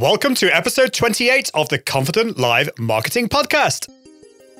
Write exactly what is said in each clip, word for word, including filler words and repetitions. Welcome to episode twenty-eight of the Confident Live Marketing Podcast.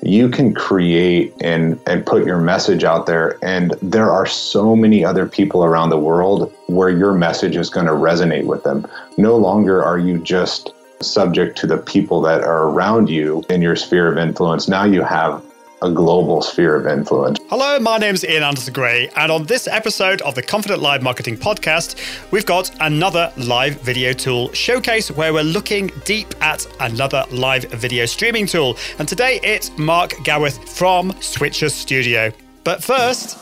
You can create and, and put your message out there, and there are so many other people around the world where your message is going to resonate with them. No longer are you just subject to the people that are around you in your sphere of influence. Now you have a global sphere of influence. Hello, my name's Ian Anderson Gray, and on this episode of the Confident Live Marketing Podcast, we've got another live video tool showcase where we're looking deep at another live video streaming tool. And today it's Mark Gawith from Switcher Studio. But first,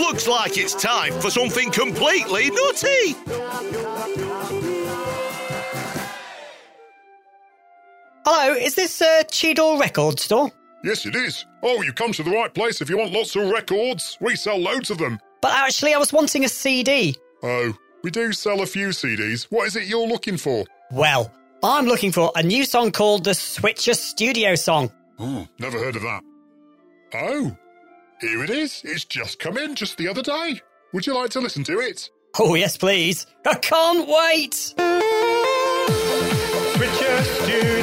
looks like it's time for something completely nutty. Hello, is this uh, Cheadle Record Store? Yes, it is. Oh, you come to the right place if you want lots of records. We sell loads of them. But actually, I was wanting a C D. Oh, we do sell a few C Ds. What is it you're looking for? Well, I'm looking for a new song called the Switcher Studio Song. Oh, never heard of that. Oh, here it is. It's just come in just the other day. Would you like to listen to it? Oh, yes, please. I can't wait. Switcher Studio.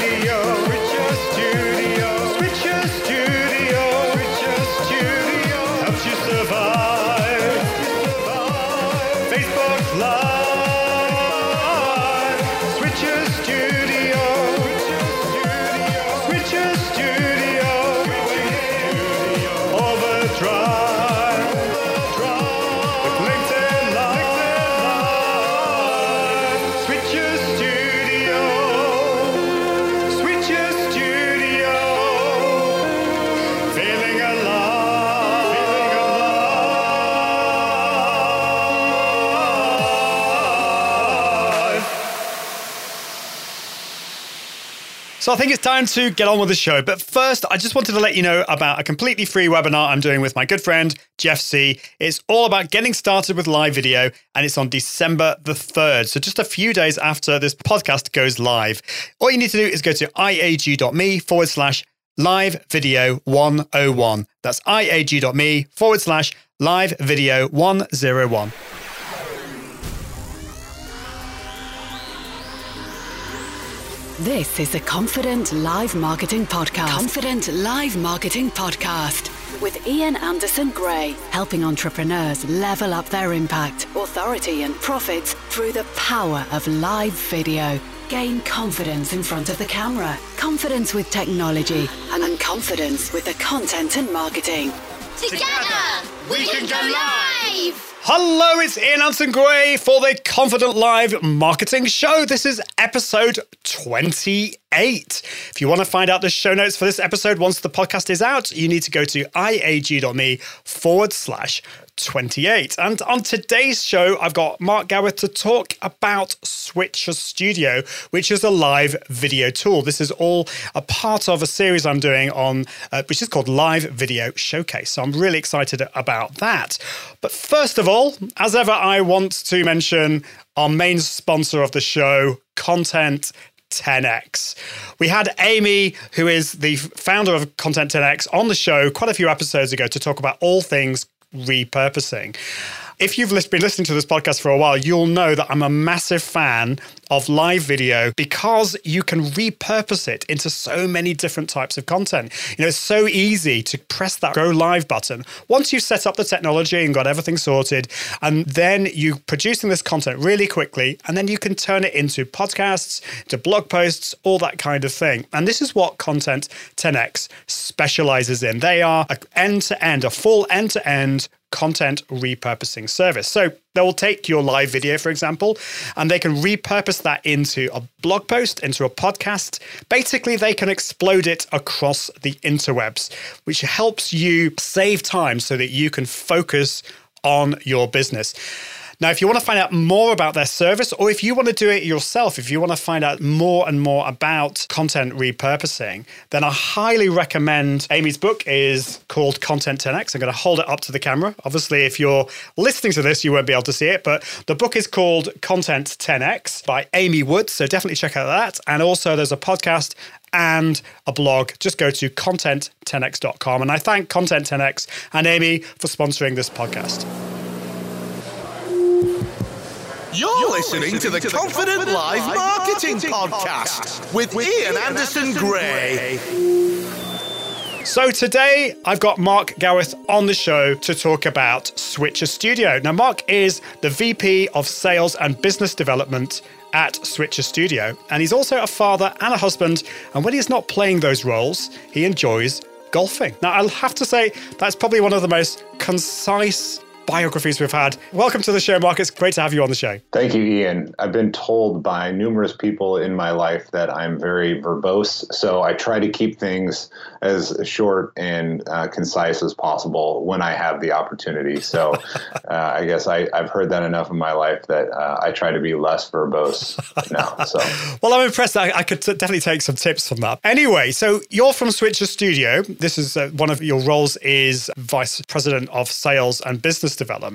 So I think it's time to get on with the show. But first, I just wanted to let you know about a completely free webinar I'm doing with my good friend, Jeff C. It's all about getting started with live video, and it's on December the third. So just a few days after this podcast goes live. All you need to do is go to iag.me forward slash live video 101. That's iag.me forward slash live video 101. This is the Confident Live Marketing Podcast. Confident Live Marketing Podcast with Ian Anderson Gray, helping entrepreneurs level up their impact, authority and profits through the power of live video. Gain confidence in front of the camera, confidence with technology, and confidence with the content and marketing. Together, we can go live! Hello, it's Ian Anderson Gray for the Confident Live Marketing Show. This is episode twenty-eight. If you want to find out the show notes for this episode once the podcast is out, you need to go to iag.me forward slash 28. And on today's show, I've got Mark Gawith to talk about Switcher Studio, which is a live video tool. This is all a part of a series I'm doing on, uh, which is called Live Video Showcase. So I'm really excited about that. But first of all, as ever, I want to mention our main sponsor of the show, Content ten X. We had Amy, who is the founder of Content ten X, on the show quite a few episodes ago to talk about all things repurposing. If you've been listening to this podcast for a while, you'll know that I'm a massive fan of live video because you can repurpose it into so many different types of content. You know, it's so easy to press that go live button. Once you've set up the technology and got everything sorted, and then you're producing this content really quickly, and then you can turn it into podcasts, to blog posts, all that kind of thing. And this is what Content ten X specializes in. They are an end-to-end, a full end-to-end content repurposing service. So they will take your live video, for example, and they can repurpose that into a blog post, into a podcast. Basically, they can explode it across the interwebs, which helps you save time so that you can focus on your business. Now, if you want to find out more about their service, or if you want to do it yourself, if you want to find out more and more about content repurposing, then I highly recommend Amy's book is called Content ten X. I'm going to hold it up to the camera. Obviously, if you're listening to this, you won't be able to see it, but the book is called Content ten X by Amy Woods. So definitely check out that. And also there's a podcast and a blog. Just go to content ten x dot com. And I thank Content ten X and Amy for sponsoring this podcast. You're, You're listening, listening to the, to the Confident, Confident Live Marketing, Marketing Podcast, Podcast with, with Ian Anderson, Anderson Gray. Gray. So today I've got Mark Gawith on the show to talk about Switcher Studio. Now, Mark is the V P of Sales and Business Development at Switcher Studio, and he's also a father and a husband. And when he's not playing those roles, he enjoys golfing. Now, I'll have to say that's probably one of the most concise biographies we've had. Welcome to the show, Mark. It's great to have you on the show. Thank you, Ian. I've been told by numerous people in my life that I'm very verbose, so I try to keep things as short and uh, concise as possible when I have the opportunity. So uh, I guess I, I've heard that enough in my life that uh, I try to be less verbose now. So. Well, I'm impressed. I, I could t- definitely take some tips from that. Anyway, so you're from Switcher Studio. This is uh, one of your roles is Vice President of Sales and Business Development.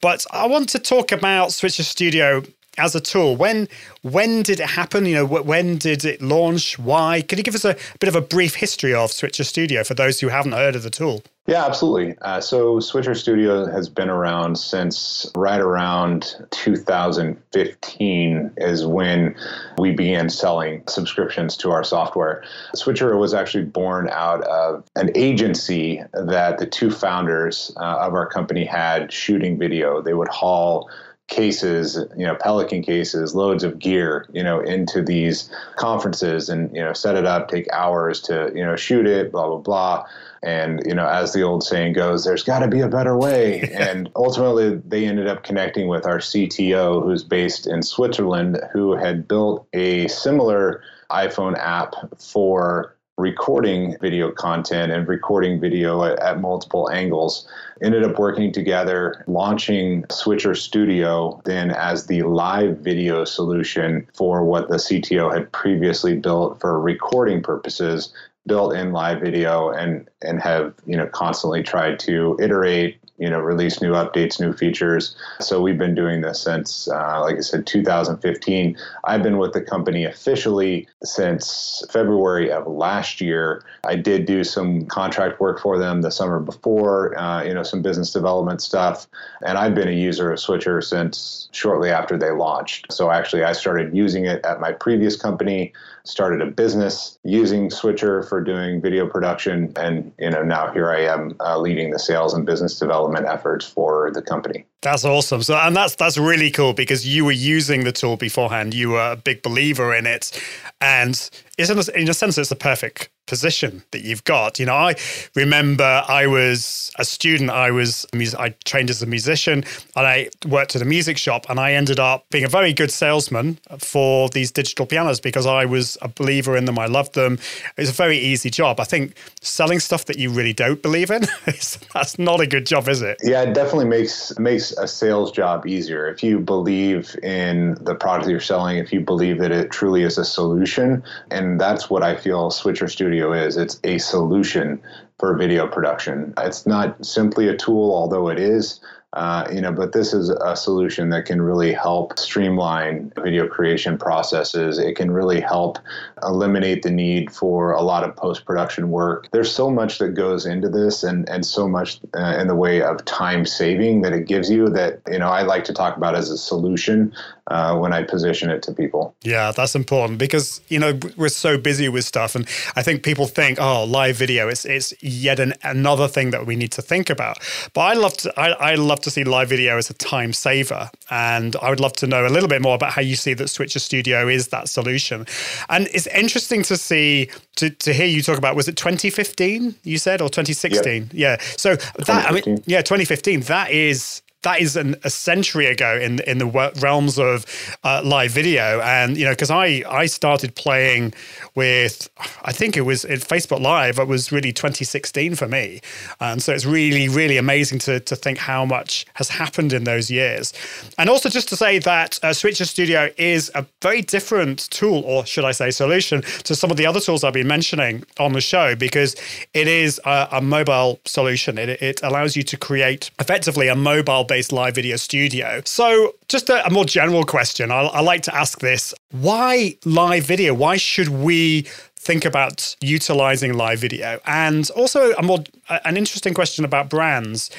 But I want to talk about Switcher Studio as a tool. When when did it happen? You know, when did it launch? Why? Can you give us a bit of a brief history of Switcher Studio for those who haven't heard of the tool? Yeah, absolutely. Uh, so Switcher Studio has been around since right around two thousand fifteen is when we began selling subscriptions to our software. Switcher was actually born out of an agency that the two founders uh, of our company had shooting video. They would haul cases, you know, Pelican cases, loads of gear, you know, into these conferences and, you know, set it up, take hours to, you know, shoot it, blah, blah, blah. And, you know, as the old saying goes, there's got to be a better way. And ultimately, they ended up connecting with our C T O, who's based in Switzerland, who had built a similar iPhone app for recording video content and recording video at, at multiple angles. Ended up working together, launching Switcher Studio then as the live video solution for what the C T O had previously built for recording purposes, built in live video, and and have, you know, constantly tried to iterate, you know, release new updates, new features. So we've been doing this since, uh, like I said, two thousand fifteen. I've been with the company officially since February of last year. I did do some contract work for them the summer before, uh, you know, some business development stuff. And I've been a user of Switcher since shortly after they launched. So actually, I started using it at my previous company, started a business using Switcher for doing video production. And, you know, now here I am uh, leading the sales and business development efforts for the company. That's awesome. So, and that's that's really cool because you were using the tool beforehand. You were a big believer in it, and it's in a, in a sense, it's the perfect position that you've got. You know, I remember I was a student. I was I trained as a musician, and I worked at a music shop, and I ended up being a very good salesman for these digital pianos because I was a believer in them. I loved them. It was a very easy job. I think selling stuff that you really don't believe in, that's not a good job, is it? Yeah, it definitely makes makes a sales job easier if you believe in the product you're selling. If you believe that it truly is a solution, and that's what I feel Switcher Studio is. It's a solution for video production. It's not simply a tool, although it is, uh, you know, but this is a solution that can really help streamline video creation processes. It can really help eliminate the need for a lot of post-production work. There's so much that goes into this and, and so much uh, in the way of time saving that it gives you that, you know, I like to talk about as a solution Uh, when I position it to people. Yeah, that's important because, you know, we're so busy with stuff. And I think people think, oh, live video, it's it's yet an, another thing that we need to think about. But I love to, I, I love to see live video as a time saver. And I would love to know a little bit more about how you see that Switcher Studio is that solution. And it's interesting to see, to, to hear you talk about, was it twenty fifteen you said, or twenty sixteen? Yep. Yeah. So that, I mean, yeah, twenty fifteen, that is... That is an, a century ago in in the realms of uh, live video, and you know, because I I started playing with, I think it was in Facebook Live. It was really twenty sixteen for me, and so it's really really amazing to to think how much has happened in those years. And also just to say that uh, Switcher Studio is a very different tool, or should I say, solution to some of the other tools I've been mentioning on the show, because it is a, a mobile solution. It it allows you to create effectively a mobile-based live video studio. So just a, a more general question. I, I like to ask this. Why live video? Why should we think about utilizing live video? And also a more an interesting question about brands.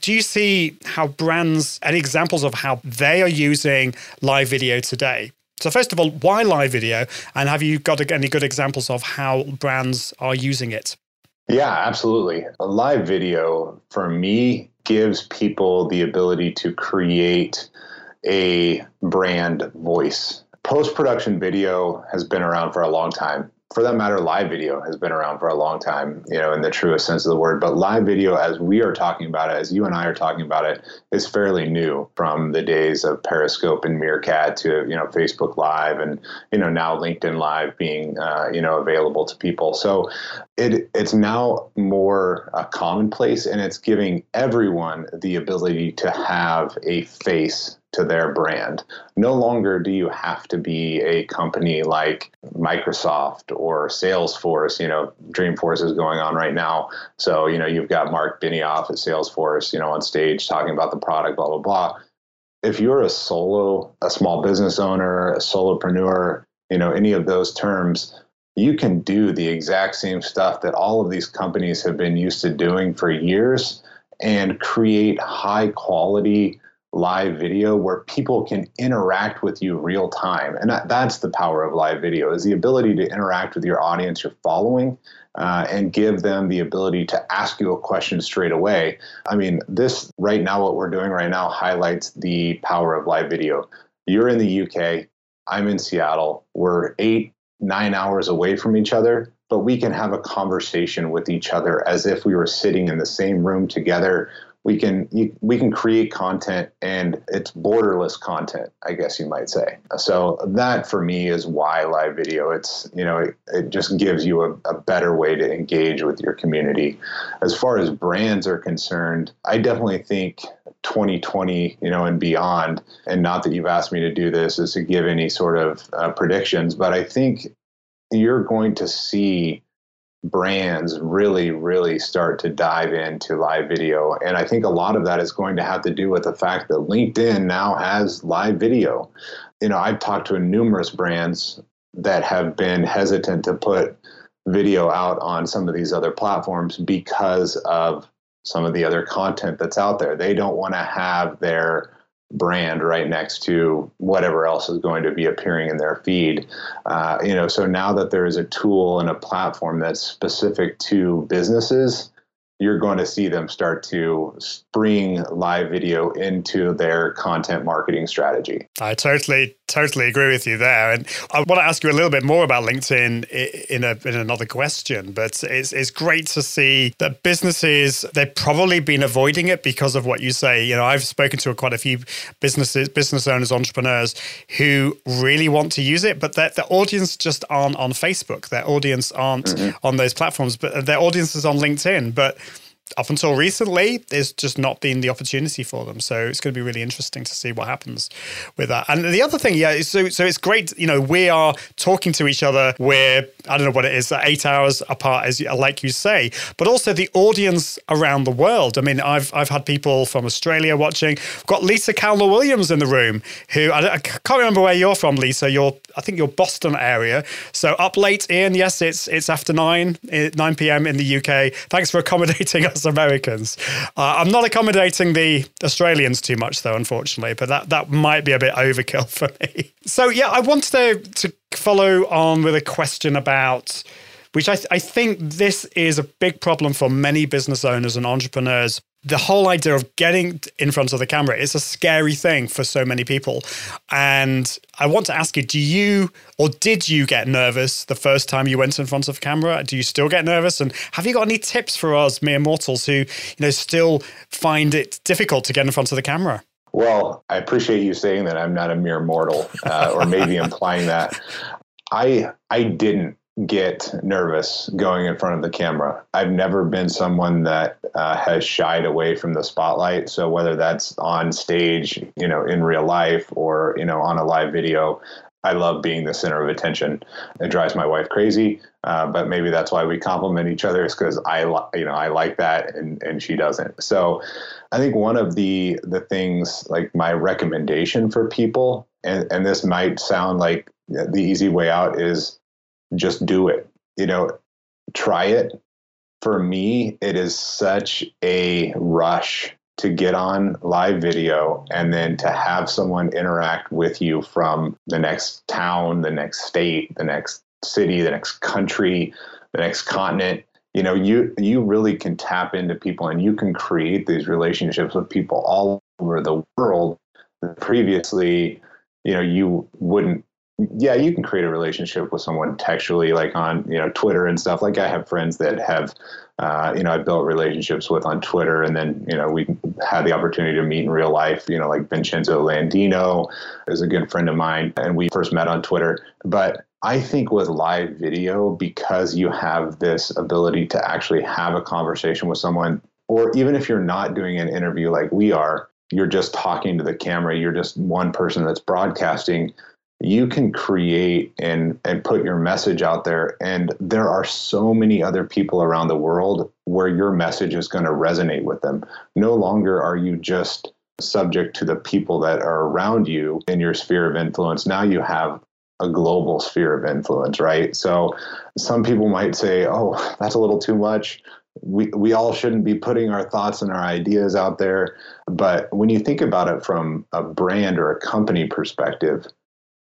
Do you see how brands and examples of how they are using live video today? So first of all, why live video? And have you got any good examples of how brands are using it? Yeah, absolutely. A live video, for me, gives people the ability to create a brand voice. Post-production video has been around for a long time. For that matter, live video has been around for a long time, you know, in the truest sense of the word. But live video, as we are talking about it, as you and I are talking about it, is fairly new, from the days of Periscope and Meerkat to, you know, Facebook Live and, you know, now LinkedIn Live being, uh, you know, available to people. So it it's now more uh, commonplace, and it's giving everyone the ability to have a face to their brand. No longer do you have to be a company like Microsoft or Salesforce. You know, Dreamforce is going on right now. So, you know, you've got Mark Benioff at Salesforce, you know, on stage talking about the product, blah, blah, blah. If you're a solo, a small business owner, a solopreneur, you know, any of those terms, you can do the exact same stuff that all of these companies have been used to doing for years and create high quality live video where people can interact with you real time. And that, that's the power of live video, is the ability to interact with your audience you're following uh, and give them the ability to ask you a question straight away. I mean, this right now, what we're doing right now highlights the power of live video. You're in the U K, I'm in Seattle, we're eight, nine hours away from each other, but we can have a conversation with each other as if we were sitting in the same room together. We can we can create content, and it's borderless content, I guess you might say. So that, for me, is why live video. It's, you know, it, it just gives you a, a better way to engage with your community. As far as brands are concerned, I definitely think twenty twenty, you know, and beyond, and not that you've asked me to do this, is to give any sort of uh, predictions, but I think you're going to see brands really, really start to dive into live video. And I think a lot of that is going to have to do with the fact that LinkedIn now has live video. You know, I've talked to numerous brands that have been hesitant to put video out on some of these other platforms because of some of the other content that's out there. They don't want to have their brand right next to whatever else is going to be appearing in their feed. Uh, you know, so now that there is a tool and a platform that's specific to businesses, you're going to see them start to spring live video into their content marketing strategy. I totally, totally agree with you there. And I want to ask you a little bit more about LinkedIn in a, in another question, but it's, it's great to see that businesses, they've probably been avoiding it because of what you say. You know, I've spoken to quite a few businesses, business owners, entrepreneurs who really want to use it, but their, their audience just aren't on Facebook. Their audience aren't mm-hmm. on those platforms, but their audience is on LinkedIn. But up until recently, there's just not been the opportunity for them. So it's going to be really interesting to see what happens with that. And the other thing, yeah, so so it's great, you know, we are talking to each other. We're, I don't know what it is, eight hours apart, as like you say, but also the audience around the world. I mean, I've I've had people from Australia watching. We've got Lisa Caldwell Williams in the room, who, I, I can't remember where you're from, Lisa. You're, I think you're Boston area. So up late, Ian, yes, it's it's after nine p.m. in the U K. Thanks for accommodating us Americans. Uh, I'm not accommodating the Australians too much, though, unfortunately, but that, that might be a bit overkill for me. So, yeah, I wanted to, to follow on with a question about, which I, th- I think this is a big problem for many business owners and entrepreneurs. The whole idea of getting in front of the camera is a scary thing for so many people. And I want to ask you, do you or did you get nervous the first time you went in front of camera? Do you still get nervous? And have you got any tips for us mere mortals who, you know, still find it difficult to get in front of the camera? Well, I appreciate you saying that I'm not a mere mortal, uh, or maybe implying that. I I didn't get nervous going in front of the camera. I've never been someone that uh, has shied away from the spotlight. So whether that's on stage, you know, in real life, or, you know, on a live video, I love being the center of attention. It drives my wife crazy, uh, but maybe that's why we compliment each other, is because I, li- you know, I like that, and, and she doesn't. So I think one of the the things, like my recommendation for people, and, and this might sound like the easy way out, is just do it, you know, try it. For me, it is such a rush to get on live video and then to have someone interact with you from the next town, the next state, the next city, the next country, the next continent. You know, you you really can tap into people and you can create these relationships with people all over the world. Previously, you know, you wouldn't. Yeah, you can create a relationship with someone textually, like on, you know, Twitter and stuff. Like I have friends that have, uh, you know, I built relationships with on Twitter, and then, you know, we had the opportunity to meet in real life, you know, like Vincenzo Landino is a good friend of mine, and we first met on Twitter. But I think with live video, because you have this ability to actually have a conversation with someone, or even if you're not doing an interview like we are, you're just talking to the camera, you're just one person that's broadcasting, you can create and, and put your message out there. And there are so many other people around the world where your message is going to resonate with them. No longer are you just subject to the people that are around you in your sphere of influence. Now you have a global sphere of influence, right? So some people might say, oh, that's a little too much. We we all shouldn't be putting our thoughts and our ideas out there. But when you think about it from a brand or a company perspective,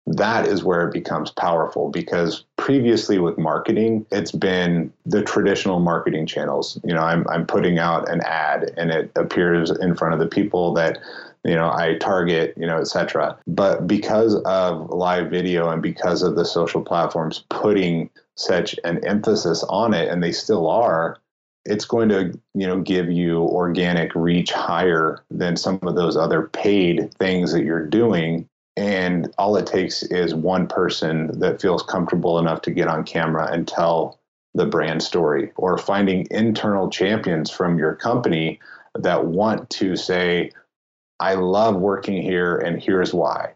that is where it becomes powerful, because previously with marketing, it's been the traditional marketing channels. You know, I'm I'm putting out an ad and it appears in front of the people that, you know, I target, you know, et cetera. But because of live video and because of the social platforms putting such an emphasis on it, and they still are, it's going to, you know, give you organic reach higher than some of those other paid things that you're doing. And all it takes is one person that feels comfortable enough to get on camera and tell the brand story, or finding internal champions from your company that want to say, I love working here and here's why.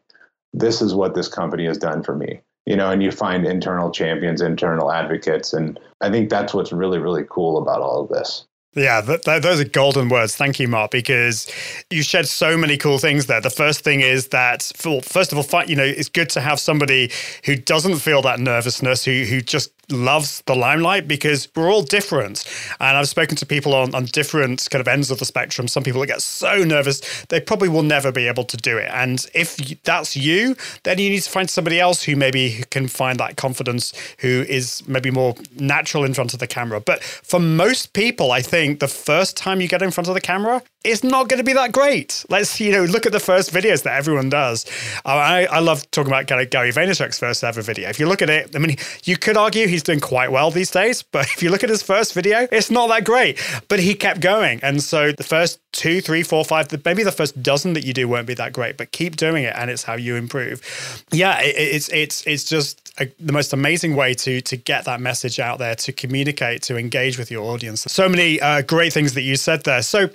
This is what this company has done for me. You know, and you find internal champions, internal advocates. And I think that's what's really, really cool about all of this. Yeah, th- th- those are golden words. Thank you, Mark, because you shared so many cool things there. The first thing is that, for, first of all, you know, it's good to have somebody who doesn't feel that nervousness, who who just loves the limelight, because we're all different. And I've spoken to people on, on different kind of ends of the spectrum. Some people that get so nervous, they probably will never be able to do it. And if that's you, then you need to find somebody else who maybe can find that confidence, who is maybe more natural in front of the camera. But for most people, I think the first time you get in front of the camera, it's not going to be that great. Let's, you know, look at the first videos that everyone does. Uh, I, I love talking about Gary, Gary Vaynerchuk's first ever video. If you look at it, I mean, you could argue he's doing quite well these days, but if you look at his first video, it's not that great. But he kept going. And so the first two, three, four, five, maybe the first dozen that you do won't be that great, but keep doing it and it's how you improve. Yeah, it, it's it's it's just a, the most amazing way to, to get that message out there, to communicate, to engage with your audience. So many uh, great things that you said there. So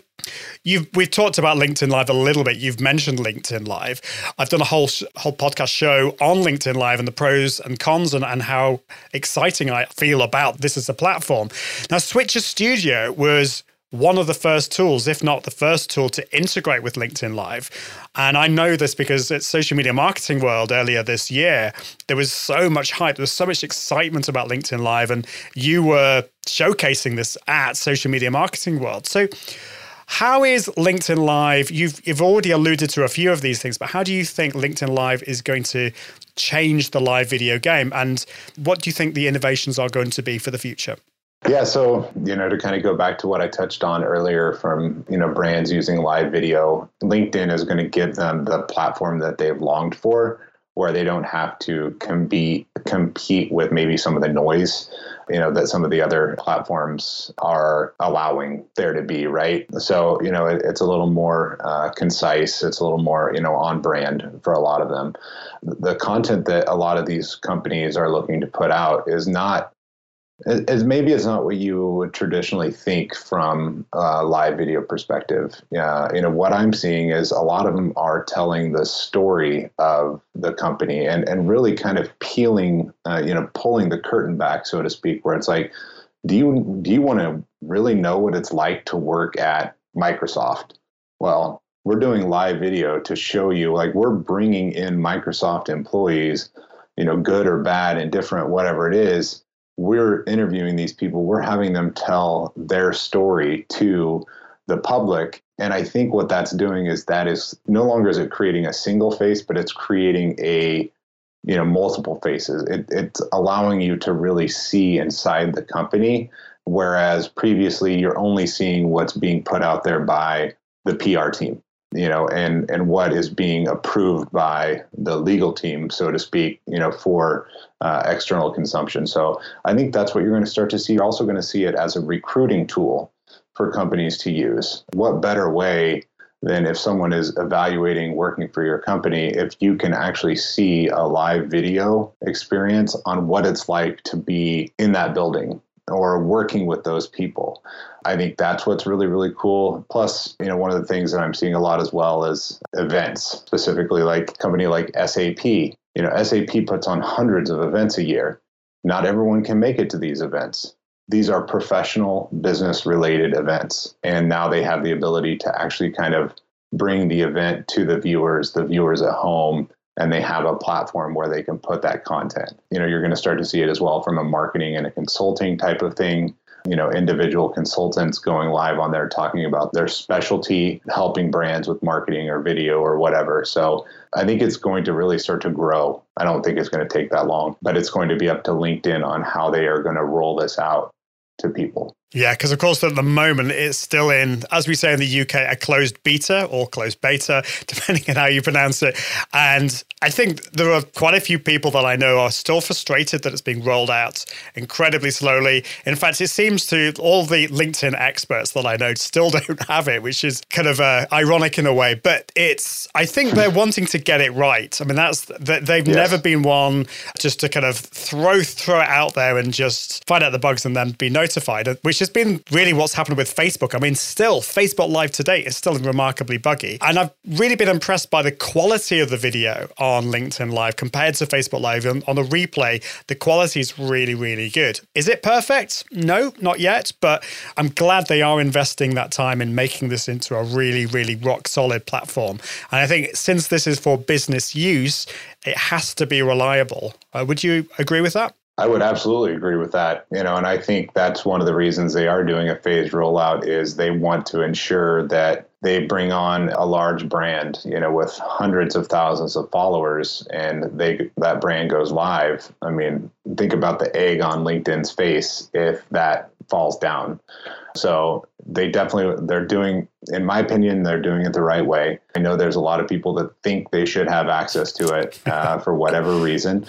You've, we've talked about LinkedIn Live a little bit. You've mentioned LinkedIn Live. I've done a whole sh- whole podcast show on LinkedIn Live and the pros and cons, and, and how exciting I feel about this as a platform. Now, Switcher Studio was one of the first tools, if not the first tool, to integrate with LinkedIn Live. And I know this because at Social Media Marketing World earlier this year, there was so much hype, there was so much excitement about LinkedIn Live, and you were showcasing this at Social Media Marketing World. So how is LinkedIn Live, you've, you've already alluded to a few of these things, but how do you think LinkedIn Live is going to change the live video game? And what do you think the innovations are going to be for the future? Yeah, so, you know, to kind of go back to what I touched on earlier from, you know, brands using live video, LinkedIn is going to give them the platform that they've longed for, where they don't have to compete compete with maybe some of the noise, you know, that some of the other platforms are allowing there to be, right? So, you know, it, it's a little more uh, concise. It's a little more, you know, on brand for a lot of them. The content that a lot of these companies are looking to put out is not, is maybe it's not what you would traditionally think from a live video perspective. Uh, you know, what I'm seeing is a lot of them are telling the story of the company and, and really kind of peeling, uh, you know, pulling the curtain back, so to speak, where it's like, do you do you want to really know what it's like to work at Microsoft? Well, we're doing live video to show you, like, we're bringing in Microsoft employees, you know, good or bad, indifferent, whatever it is. We're interviewing these people, we're having them tell their story to the public, And I think what that's doing is that is no longer is it creating a single face, but it's creating a, you know, multiple faces. It, it's allowing you to really see inside the company, whereas previously you're only seeing what's being put out there by the P R team, you know, and, and what is being approved by the legal team, so to speak, you know, for uh, external consumption. So I think that's what you're going to start to see. You're also going to see it as a recruiting tool for companies to use. What better way than if someone is evaluating working for your company, if you can actually see a live video experience on what it's like to be in that building or working with those people. I think that's what's really, really cool. Plus, you know, one of the things that I'm seeing a lot as well is events, specifically like a company like S A P. You know, S A P puts on hundreds of events a year. Not everyone can make it to these events. These are professional business related events. And now they have the ability to actually kind of bring the event to the viewers, the viewers at home, and they have a platform where they can put that content. You know, you're going to start to see it as well from a marketing and a consulting type of thing. You know, individual consultants going live on there talking about their specialty, helping brands with marketing or video or whatever. So I think it's going to really start to grow. I don't think it's going to take that long, but it's going to be up to LinkedIn on how they are going to roll this out to people. Yeah, because of course at the moment it's still in, as we say in the U K, a closed beta or closed beta, depending on how you pronounce it. And I think there are quite a few people that I know are still frustrated that it's being rolled out incredibly slowly. In fact, it seems to all the LinkedIn experts that I know still don't have it, which is kind of uh, ironic in a way. But it's, I think they're wanting to get it right. I mean, that's that they've yes. never been one just to kind of throw throw it out there and just find out the bugs and then be notified, which has been really what's happened with Facebook. I mean, still, Facebook Live today is still remarkably buggy. And I've really been impressed by the quality of the video on LinkedIn Live compared to Facebook Live. On, on the replay, the quality is really, really good. Is it perfect? No, not yet. But I'm glad they are investing that time in making this into a really, really rock solid platform. And I think since this is for business use, it has to be reliable. Uh, would you agree with that? I would absolutely agree with that, you know, and I think that's one of the reasons they are doing a phased rollout is they want to ensure that they bring on a large brand, you know, with hundreds of thousands of followers, and they that brand goes live. I mean, think about the egg on LinkedIn's face if that falls down. So they definitely, they're doing, in my opinion, they're doing it the right way. I know there's a lot of people that think they should have access to it uh, for whatever reason.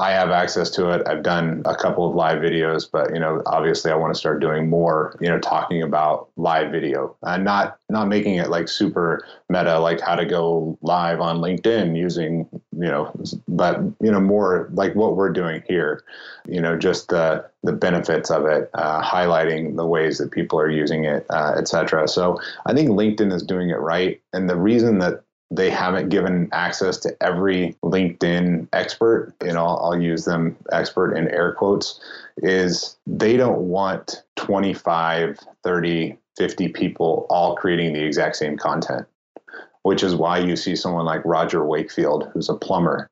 I have access to it. I've done a couple of live videos, but, you know, obviously I want to start doing more, you know, talking about live video and not, not making it like super meta, like how to go live on LinkedIn using, you know, but, you know, more like what we're doing here, you know, just the, the benefits of it, uh, highlighting the ways that people are using it, uh, et cetera. So I think LinkedIn is doing it right. And the reason that they haven't given access to every LinkedIn expert, and I'll, I'll use them expert in air quotes, is they don't want twenty-five, thirty, fifty people all creating the exact same content, which is why you see someone like Roger Wakefield, who's a plumber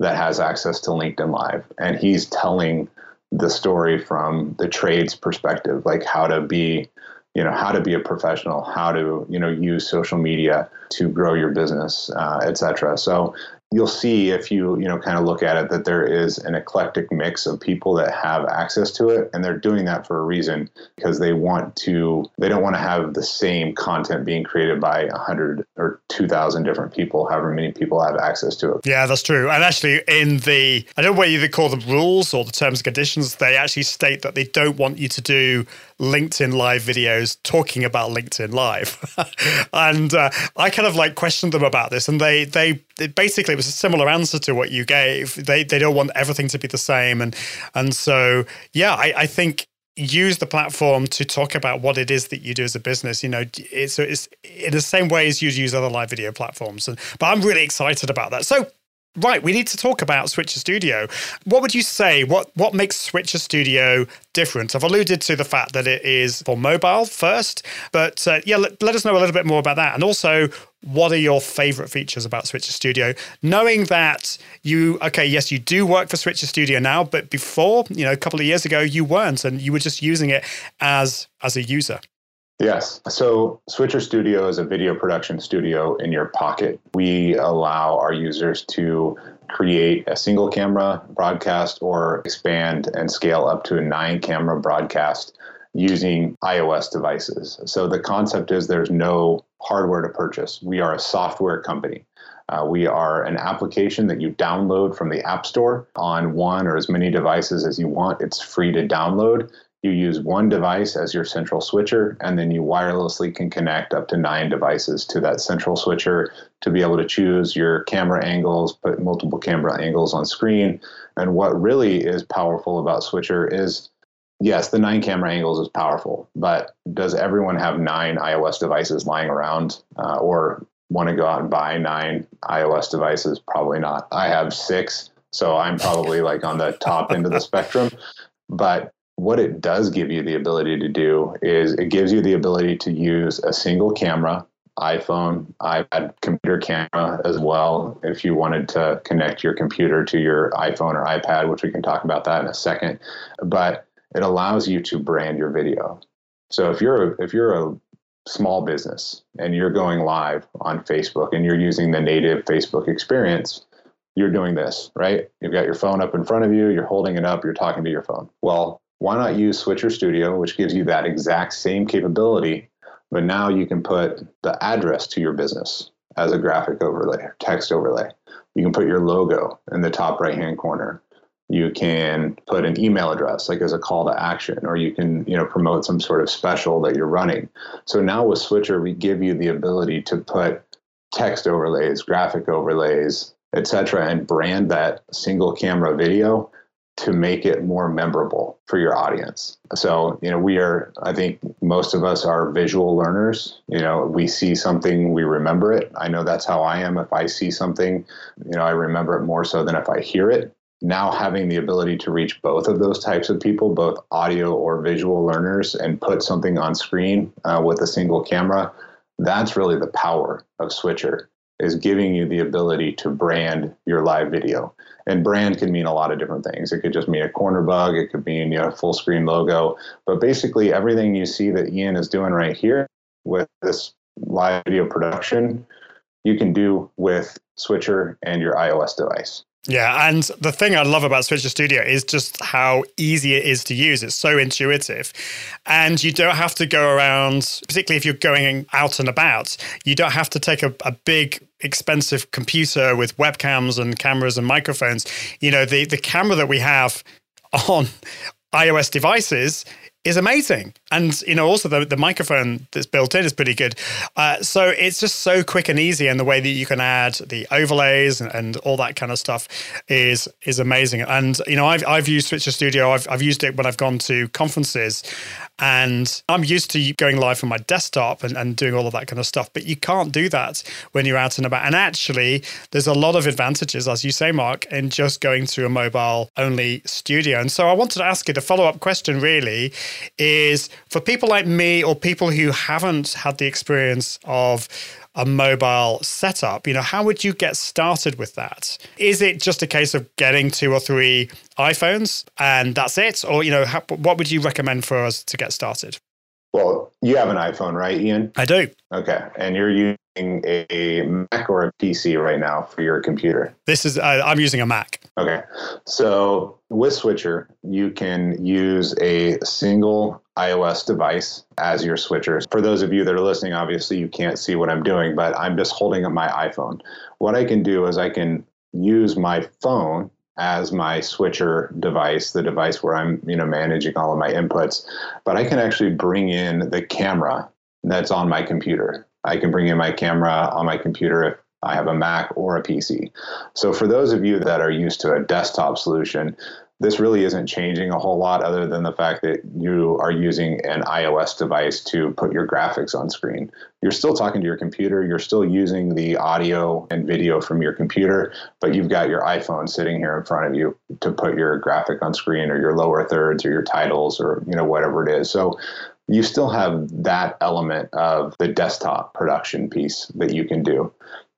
that has access to LinkedIn Live. And he's telling the story from the trade's perspective, like how to be you know, how to be a professional, how to, you know, use social media to grow your business, uh, et cetera. So you'll see if you, you know, kind of look at it that there is an eclectic mix of people that have access to it. And they're doing that for a reason because they want to, they don't want to have the same content being created by one hundred or two thousand different people, however many people have access to it. Yeah, that's true. And actually in the, I don't know whether you call them rules or the terms and conditions, they actually state that they don't want you to do LinkedIn Live videos talking about LinkedIn Live. and uh, I kind of like questioned them about this, and they they it basically was a similar answer to what you gave. They they don't want everything to be the same. And and so, yeah, I, I think use the platform to talk about what it is that you do as a business. You know, it's, it's in the same way as you'd use other live video platforms. And, but I'm really excited about that. So, right, we need to talk about Switcher Studio. What would you say, what what makes Switcher Studio different? I've alluded to the fact that it is for mobile first, but uh, yeah, let, let us know a little bit more about that. And also, what are your favorite features about Switcher Studio? Knowing that you, okay, yes, you do work for Switcher Studio now, but before, you know, a couple of years ago, you weren't, and you were just using it as as a user. Yes. So Switcher Studio is a video production studio in your pocket. We allow our users to create a single camera broadcast or expand and scale up to a nine camera broadcast using iOS devices. So the concept is there's no hardware to purchase. We are a software company. Uh, we are an application that you download from the App Store on one or as many devices as you want. It's free to download. You use one device as your central switcher, and then you wirelessly can connect up to nine devices to that central switcher to be able to choose your camera angles, put multiple camera angles on screen. And what really is powerful about Switcher is, yes, the nine camera angles is powerful, but does everyone have nine iOS devices lying around uh, or want to go out and buy nine iOS devices? Probably not. I have six, so I'm probably like on the top end of the spectrum. But what it does give you the ability to do is it gives you the ability to use a single camera, iPhone, iPad, computer camera as well. If you wanted to connect your computer to your iPhone or iPad, which we can talk about that in a second, but it allows you to brand your video. So if you're a, if you're a small business and you're going live on Facebook and you're using the native Facebook experience, you're doing this, right? You've got your phone up in front of you, you're holding it up, you're talking to your phone. Well, why not use Switcher Studio, which gives you that exact same capability, but now you can put the address to your business as a graphic overlay or text overlay. You can put your logo in the top right-hand corner. You can put an email address, like as a call to action, or you can, you know, promote some sort of special that you're running. So now with Switcher, we give you the ability to put text overlays, graphic overlays, et cetera, and brand that single camera video to make it more memorable for your audience. So, you know, we are, I think most of us are visual learners. You know, we see something, we remember it. I know that's how I am. If I see something, you know, I remember it more so than if I hear it. Now having the ability to reach both of those types of people, both audio or visual learners, and put something on screen uh, with a single camera, that's really the power of Switcher, is giving you the ability to brand your live video. And brand can mean a lot of different things. It could just mean a corner bug. It could mean, you know, a full screen logo. But basically everything you see that Ian is doing right here with this live video production, you can do with Switcher and your iOS device. Yeah, and the thing I love about Switcher Studio is just how easy it is to use. It's so intuitive. And you don't have to go around, particularly if you're going out and about, you don't have to take a, a big, expensive computer with webcams and cameras and microphones. You know, the, the camera that we have on iOS devices is amazing. And, you know, also the, the microphone that's built in is pretty good. Uh, so it's just so quick and easy, and the way that you can add the overlays and, and all that kind of stuff is is amazing. And, you know, I've, I've used Switcher Studio. I've, I've used it when I've gone to conferences, and I'm used to going live from my desktop and, and doing all of that kind of stuff. But you can't do that when you're out and about. And actually, there's a lot of advantages, as you say, Mark, in just going to a mobile-only studio. And so I wanted to ask you the follow-up question, really, is for people like me or people who haven't had the experience of a mobile setup, you know, how would you get started with that? Is it just a case of getting two or three iPhones and that's it? Or, you know, how, what would you recommend for us to get started? Well, you have an iPhone, right, Ian? I do. Okay. And you're using a Mac or a P C right now for your computer? This is, uh, I'm using a Mac. Okay. So with Switcher, you can use a single iOS device as your switcher. For those of you that are listening, obviously you can't see what I'm doing, but I'm just holding up my iPhone. What I can do is I can use my phone as my switcher device, the device where I'm, you know, managing all of my inputs, but I can actually bring in the camera that's on my computer. I can bring in my camera on my computer if I have a Mac or a P C. So for those of you that are used to a desktop solution, this really isn't changing a whole lot other than the fact that you are using an iOS device to put your graphics on screen. You're still talking to your computer. You're still using the audio and video from your computer, but you've got your iPhone sitting here in front of you to put your graphic on screen, or your lower thirds, or your titles, or, you know, whatever it is. So you still have that element of the desktop production piece that you can do.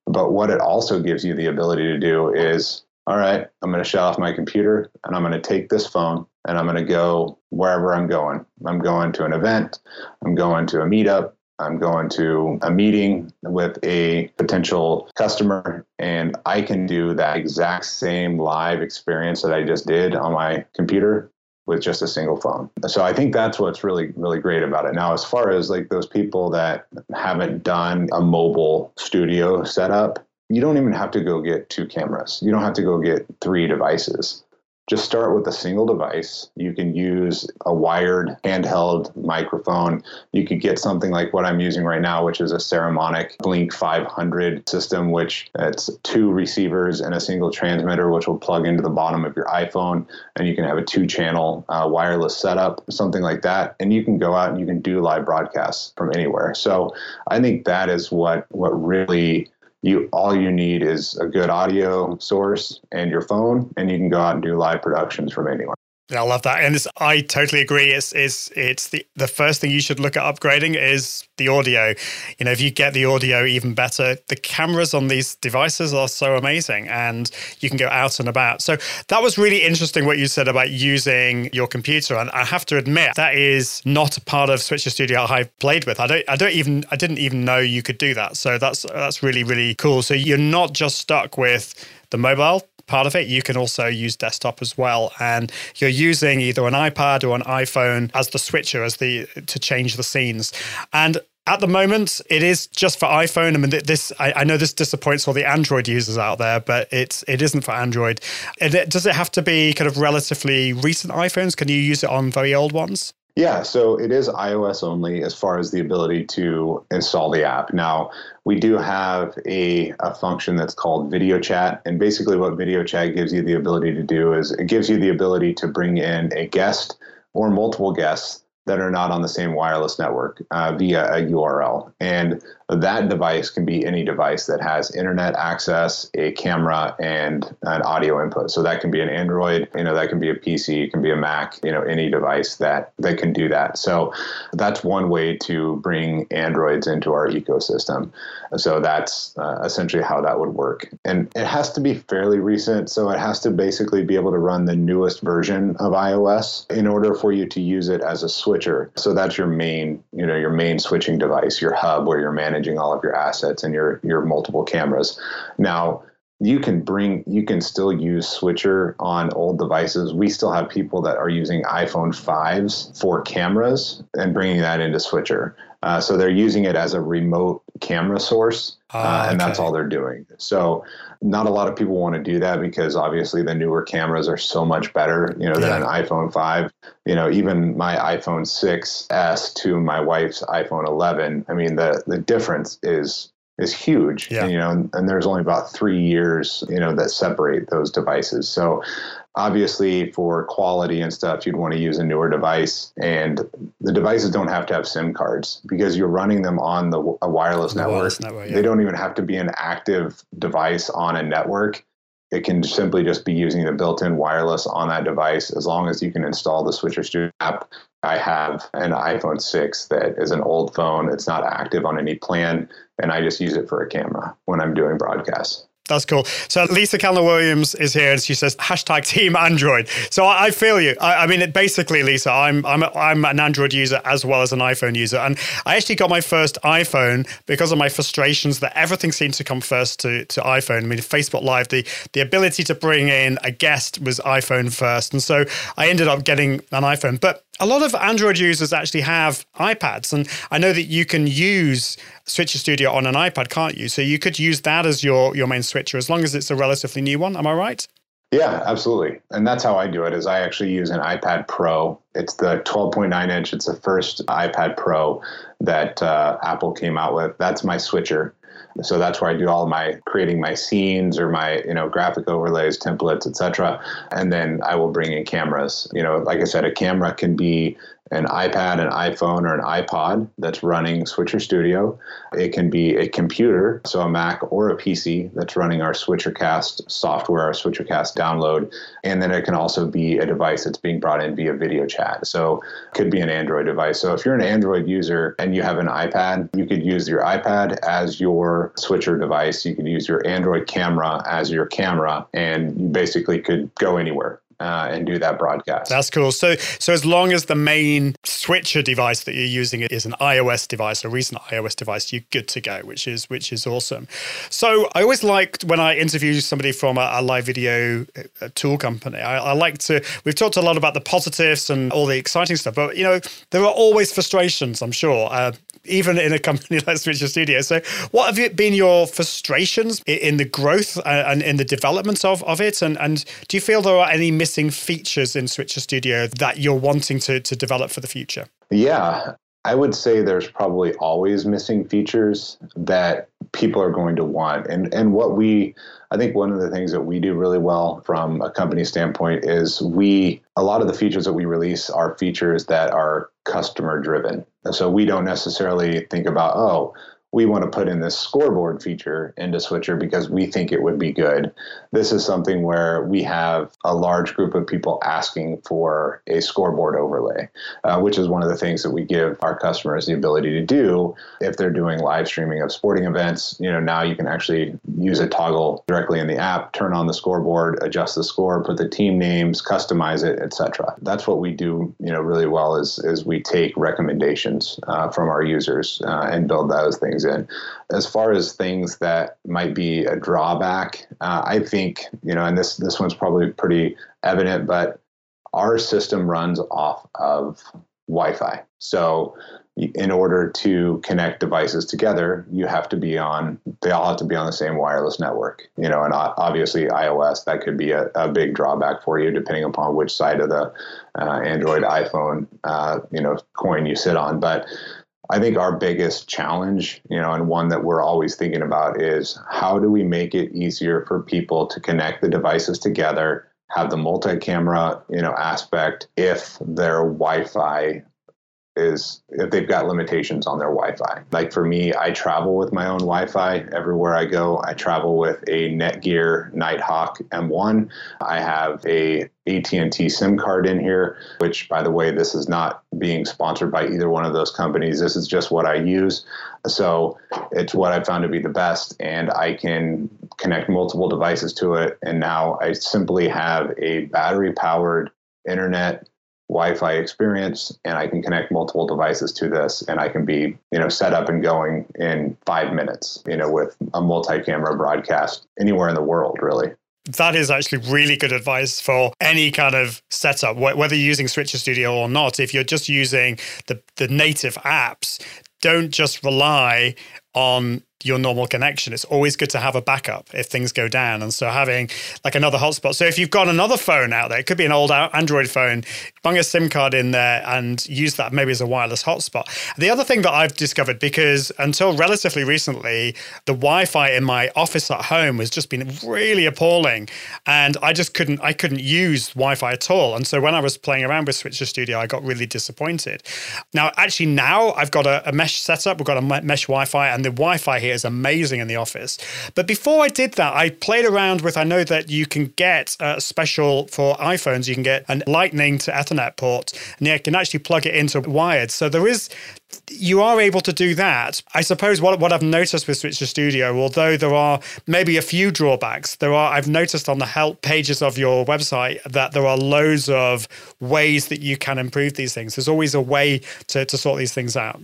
But what it also gives you the ability to do is, all right, I'm going to shut off my computer and I'm going to take this phone and I'm going to go wherever I'm going. I'm going to an event. I'm going to a meetup. I'm going to a meeting with a potential customer, and I can do that exact same live experience that I just did on my computer with just a single phone. So I think that's what's really, really great about it. Now, as far as like those people that haven't done a mobile studio setup, you don't even have to go get two cameras. You don't have to go get three devices. Just start with a single device. You can use a wired handheld microphone. You could get something like what I'm using right now, which is a Saramonic Blink five hundred system, which it's two receivers and a single transmitter, which will plug into the bottom of your iPhone. And you can have a two channel uh, wireless setup, something like that. And you can go out and you can do live broadcasts from anywhere. So I think that is what, what really You all you need is a good audio source and your phone, and you can go out and do live productions from anywhere. Yeah, I love that. And it's, I totally agree. It's it's it's the, the first thing you should look at upgrading is the audio. You know, if you get the audio even better, the cameras on these devices are so amazing and you can go out and about. So that was really interesting what you said about using your computer. And I have to admit, that is not a part of Switcher Studio I've played with. I don't I don't even I didn't even know you could do that. So that's that's really, really cool. So you're not just stuck with the mobile part of it, you can also use desktop as well, and you're using either an iPad or an iPhone as the switcher, as the to change the scenes. And at the moment, it is just for iPhone. I mean, this I, I know this disappoints all the Android users out there, but it's it isn't for Android. And it, does it have to be kind of relatively recent iPhones? Can you use it on very old ones? Yeah, so it is iOS only as far as the ability to install the app. Now, we do have a, a function that's called video chat. And basically what video chat gives you the ability to do is it gives you the ability to bring in a guest or multiple guests that are not on the same wireless network uh, via a U R L. And that device can be any device that has internet access, a camera, and an audio input. So that can be an Android, you know, that can be a P C, it can be a Mac, you know, any device that, that can do that. So that's one way to bring Androids into our ecosystem. So that's uh, essentially how that would work. And it has to be fairly recent. So it has to basically be able to run the newest version of iOS in order for you to use it as a switcher. So that's your main, you know, your main switching device, your hub where you're managing managing all of your assets and your your multiple cameras. Now, you can bring you can still use Switcher on old devices. We still have people that are using iPhone fives for cameras and bringing that into Switcher. Uh, so they're using it as a remote camera source, uh, uh, and okay. That's all they're doing. So not a lot of people want to do that because obviously the newer cameras are so much better, you know, yeah. than an iPhone five. You know, even my iPhone six S to my wife's iPhone eleven. I mean, the the difference is is huge. Yeah. And, you know, and, and there's only about three years, you know, that separate those devices. So obviously, for quality and stuff, you'd want to use a newer device, and the devices don't have to have SIM cards because you're running them on the a wireless the network. Wireless network yeah. They don't even have to be an active device on a network. It can simply just be using the built-in wireless on that device, as long as you can install the Switcher Studio app. I have an iPhone six that is an old phone. It's not active on any plan, and I just use it for a camera when I'm doing broadcasts. That's cool. So Lisa Caldwell-Williams is here and she says, hashtag Team Android. So I, I feel you. I, I mean, it basically, Lisa, I'm I'm a, I'm an Android user as well as an iPhone user. And I actually got my first iPhone because of my frustrations that everything seemed to come first to, to iPhone. I mean, Facebook Live, the, the ability to bring in a guest was iPhone first. And so I ended up getting an iPhone. But a lot of Android users actually have iPads, and I know that you can use Switcher Studio on an iPad, can't you? So you could use that as your, your main switcher as long as it's a relatively new one. Am I right? Yeah, absolutely. And that's how I do it is I actually use an iPad Pro. It's the twelve point nine inch. It's the first iPad Pro that uh, Apple came out with. That's my switcher. So that's where I do all of my creating my scenes or my, you know, graphic overlays, templates, et cetera. And then I will bring in cameras. You know, like I said, a camera can be an iPad, an iPhone, or an iPod that's running Switcher Studio. It can be a computer, so a Mac or a P C that's running our SwitcherCast software, our SwitcherCast download. And then it can also be a device that's being brought in via video chat. So it could be an Android device. So if you're an Android user and you have an iPad, you could use your iPad as your switcher device. You could use your Android camera as your camera, and you basically could go anywhere. Uh, and do that broadcast. That's cool. So, so as long as the main switcher device that you're using is an iOS device, a recent iOS device, you're good to go, which is which is awesome. So I always liked when I interview somebody from a, a live video a tool company, I, I like to, we've talked a lot about the positives and all the exciting stuff, but you know, there are always frustrations, I'm sure, uh, even in a company like Switcher Studio. So what have been your frustrations in the growth and in the development of, of it? And, and do you feel there are any missing features in Switcher Studio that you're wanting to, to develop for the future? Yeah, I would say there's probably always missing features that people are going to want. And, and what we, I think one of the things that we do really well from a company standpoint is we, a lot of the features that we release are features that are customer driven. So we don't necessarily think about, oh, we want to put in this scoreboard feature into Switcher because we think it would be good. This is something where we have a large group of people asking for a scoreboard overlay, uh, which is one of the things that we give our customers the ability to do if they're doing live streaming of sporting events. You know, now you can actually use a toggle directly in the app, turn on the scoreboard, adjust the score, put the team names, customize it, et cetera. That's what we do, you know, really well is is we take recommendations uh, from our users uh, and build those things in. As far as things that might be a drawback, uh, I think, you know, and this, this one's probably pretty evident, but our system runs off of Wi-Fi. So in order to connect devices together, you have to be on, they all have to be on the same wireless network, you know, and obviously iOS, that could be a, a big drawback for you, depending upon which side of the uh, Android, iPhone, uh, you know, coin you sit on. But I think our biggest challenge, you know, and one that we're always thinking about is how do we make it easier for people to connect the devices together, have the multi-camera, you know, aspect if their Wi-Fi is, if they've got limitations on their Wi-Fi. Like for me, I travel with my own Wi-Fi everywhere I go. I travel with a Netgear Nighthawk M one. I have a A T and T SIM card in here, which, by the way, this is not being sponsored by either one of those companies. This is just what I use. So it's what I found to be the best, and I can connect multiple devices to it. And now I simply have a battery-powered internet Wi-Fi experience, and I can connect multiple devices to this, and I can be, you know, set up and going in five minutes, you know, with a multi-camera broadcast anywhere in the world, really. That is actually really good advice for any kind of setup, whether you're using Switcher Studio or not. If you're just using the, the native apps, don't just rely on your normal connection. It's always good to have a backup if things go down. And so having like another hotspot. So if you've got another phone out there, it could be an old Android phone, bung a SIM card in there and use that maybe as a wireless hotspot. The other thing that I've discovered, because until relatively recently, the Wi-Fi in my office at home was just been really appalling. And I just couldn't, I couldn't use Wi-Fi at all. And so when I was playing around with Switcher Studio, I got really disappointed. Now, actually now I've got a, a mesh setup. We've got a mesh Wi-Fi, and the Wi-Fi here is amazing in the office. But before I did that, I played around with, I know that you can get a special for iPhones, you can get a lightning to Ethernet port, and you can actually plug it into wired. So there is, you are able to do that. I suppose what, what I've noticed with Switcher Studio, although there are maybe a few drawbacks, there are, I've noticed on the help pages of your website that there are loads of ways that you can improve these things. There's always a way to, to sort these things out.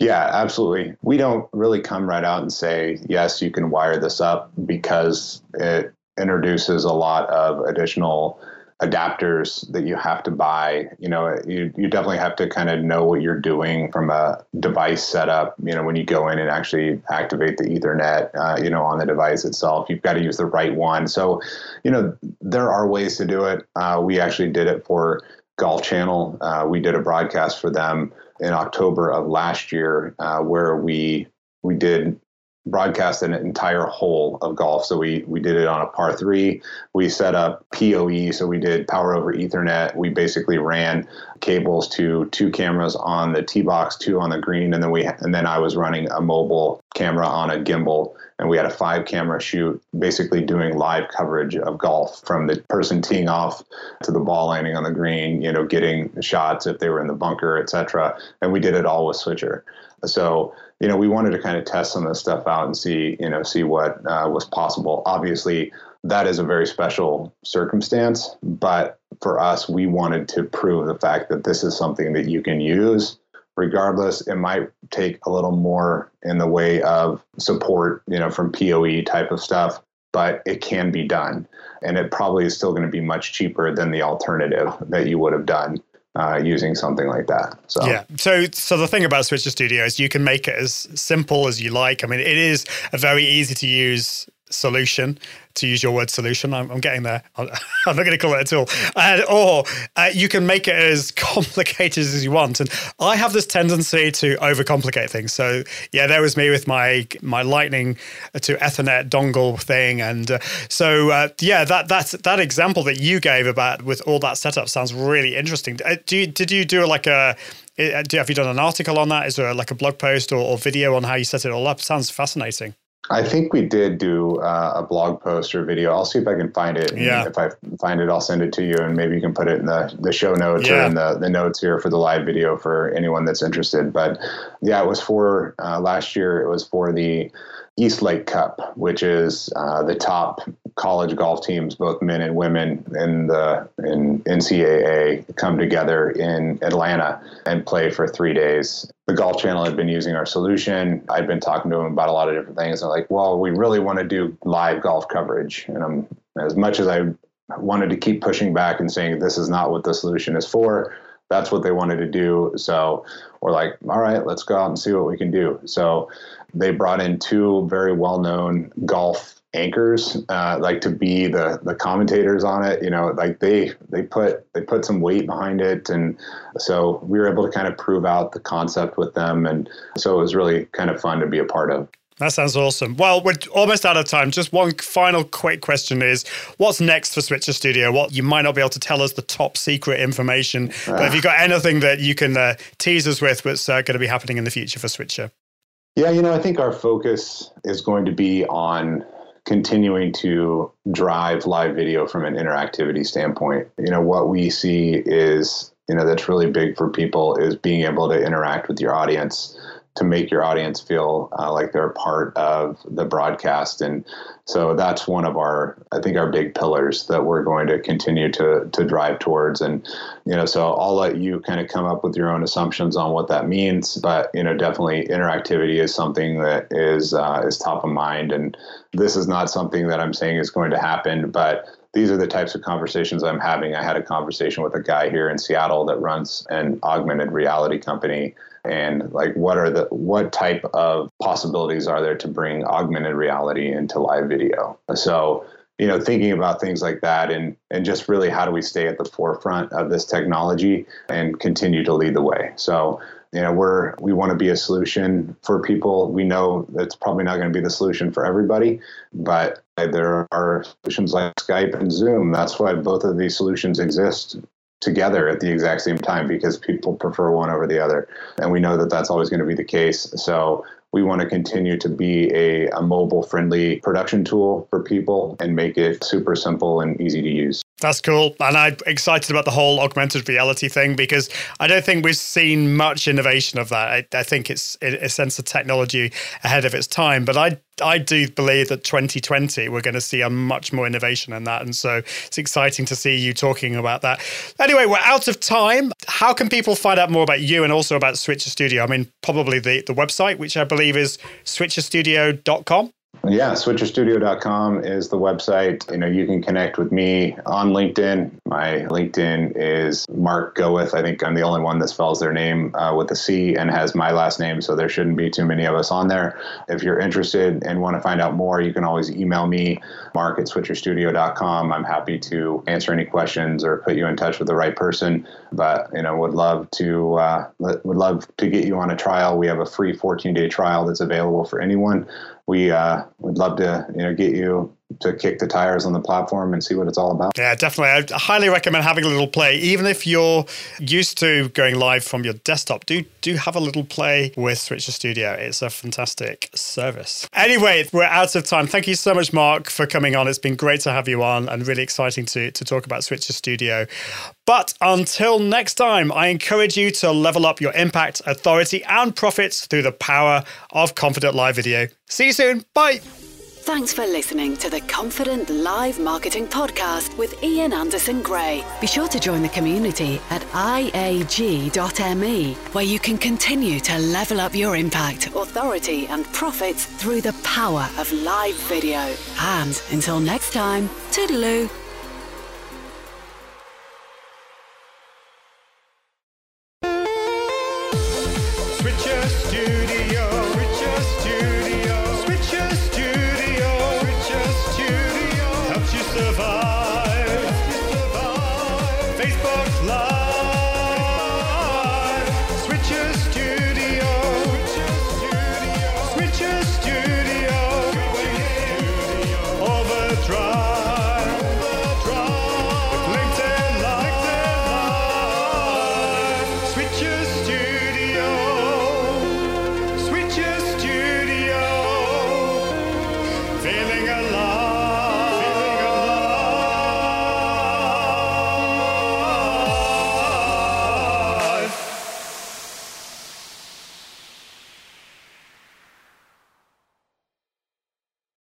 Yeah, absolutely. We don't really come right out and say, yes, you can wire this up, because it introduces a lot of additional adapters that you have to buy. You know, you, you definitely have to kind of know what you're doing from a device setup. You know, when you go in and actually activate the Ethernet, uh, you know, on the device itself, you've got to use the right one. So, you know, there are ways to do it. Uh, we actually did it for Golf Channel. Uh, we did a broadcast for them in October of last year, uh, where we we did broadcast an entire hole of golf. So we we did it on a par three. We set up P O E, so we did power over Ethernet. We basically ran cables to two cameras on the tee box, two on the green, and then we and then I was running a mobile camera on a gimbal, and we had a five camera shoot, basically doing live coverage of golf from the person teeing off to the ball landing on the green, you know, getting shots if they were in the bunker, et cetera. And we did it all with Switcher. So, you know, we wanted to kind of test some of this stuff out and see, you know, see what uh, was possible. Obviously, that is a very special circumstance, but for us, we wanted to prove the fact that this is something that you can use. Regardless, it might take a little more in the way of support, you know, from P O E type of stuff, but it can be done. And it probably is still going to be much cheaper than the alternative that you would have done uh, using something like that. So yeah. So, so the thing about Switcher Studio is you can make it as simple as you like. I mean, it is a very easy to use solution, to use your word solution. I'm, I'm getting there. I'm not going to call it a tool. Uh, or uh, you can make it as complicated as you want. And I have this tendency to overcomplicate things. So yeah, there was me with my my Lightning to Ethernet dongle thing. And uh, so uh, yeah, that that's, that example that you gave about with all that setup sounds really interesting. Uh, do you, did you do like a do have you done an article on that? Is there like a blog post or, or video on how you set it all up? Sounds fascinating. I think we did do uh, a blog post or video. I'll see if I can find it. Yeah. If I find it, I'll send it to you, and maybe you can put it in the, the show notes yeah. or in the, the notes here for the live video for anyone that's interested. But yeah, it was for uh, last year. It was for the East Lake Cup, which is uh, the top college golf teams, both men and women, in the in N C A A come together in Atlanta and play for three days. The Golf Channel had been using our solution. I'd been talking to them about a lot of different things. They're like, well, we really want to do live golf coverage. And I'm, as much as I wanted to keep pushing back and saying this is not what the solution is for, that's what they wanted to do. So we're like, all right, let's go out and see what we can do. So they brought in two very well-known golf anchors, uh, like to be the the commentators on it. You know, like they they put they put some weight behind it, and so we were able to kind of prove out the concept with them, and so it was really kind of fun to be a part of. That sounds awesome. Well, we're almost out of time. Just one final quick question is, what's next for Switcher Studio? What you might not be able to tell us the top secret information, uh, but have you got anything that you can uh, tease us with what's uh, going to be happening in the future for Switcher? Yeah, you know, I think our focus is going to be on continuing to drive live video from an interactivity standpoint. You know, what we see is, you know, that's really big for people is being able to interact with your audience, to make your audience feel uh, like they're a part of the broadcast. And so that's one of our, I think, our big pillars that we're going to continue to to drive towards. And, you know, so I'll let you kind of come up with your own assumptions on what that means. But, you know, definitely interactivity is something that is uh, is top of mind. And this is not something that I'm saying is going to happen, but these are the types of conversations I'm having. I had a conversation with a guy here in Seattle that runs an augmented reality company. And like, what are the what type of possibilities are there to bring augmented reality into live video? So, you know, thinking about things like that, and and just really how do we stay at the forefront of this technology and continue to lead the way? So, you know, we're we want to be a solution for people. We know that's probably not going to be the solution for everybody, but there are solutions like Skype and Zoom. That's why both of these solutions exist together at the exact same time, because people prefer one over the other. And we know that that's always going to be the case. So we want to continue to be a, a mobile-friendly production tool for people and make it super simple and easy to use. That's cool. And I'm excited about the whole augmented reality thing, because I don't think we've seen much innovation of that. I, I think it's it, it sends the technology ahead of its time. But I, I do believe that twenty twenty, we're going to see a much more innovation in that. And so it's exciting to see you talking about that. Anyway, we're out of time. How can people find out more about you and also about Switcher Studio? I mean, probably the, the website, which I believe is switcher studio dot com. Yeah, switcher studio dot com is the website. You know, you can connect with me on LinkedIn. My LinkedIn is Mark Gawith. I think I'm the only one that spells their name uh, with a C and has my last name, so there shouldn't be too many of us on there. If you're interested and want to find out more, you can always email me, mark at switcher studio dot com. I'm happy to answer any questions or put you in touch with the right person. But, you know, would love to uh, would love to get you on a trial. We have a free fourteen day trial that's available for anyone. We uh, would love to, you know, get you to kick the tires on the platform and see what it's all about. Yeah, definitely. I highly recommend having a little play. Even if you're used to going live from your desktop, do do have a little play with Switcher Studio. It's a fantastic service. Anyway, we're out of time. Thank you so much, Mark, for coming on. It's been great to have you on, and really exciting to, to talk about Switcher Studio. But until next time, I encourage you to level up your impact, authority, and profits through the power of Confident Live Video. See you soon. Bye. Thanks for listening to the Confident Live Marketing Podcast with Ian Anderson Gray. Be sure to join the community at I A G dot M E, where you can continue to level up your impact, authority, and profits through the power of live video. And until next time, toodaloo.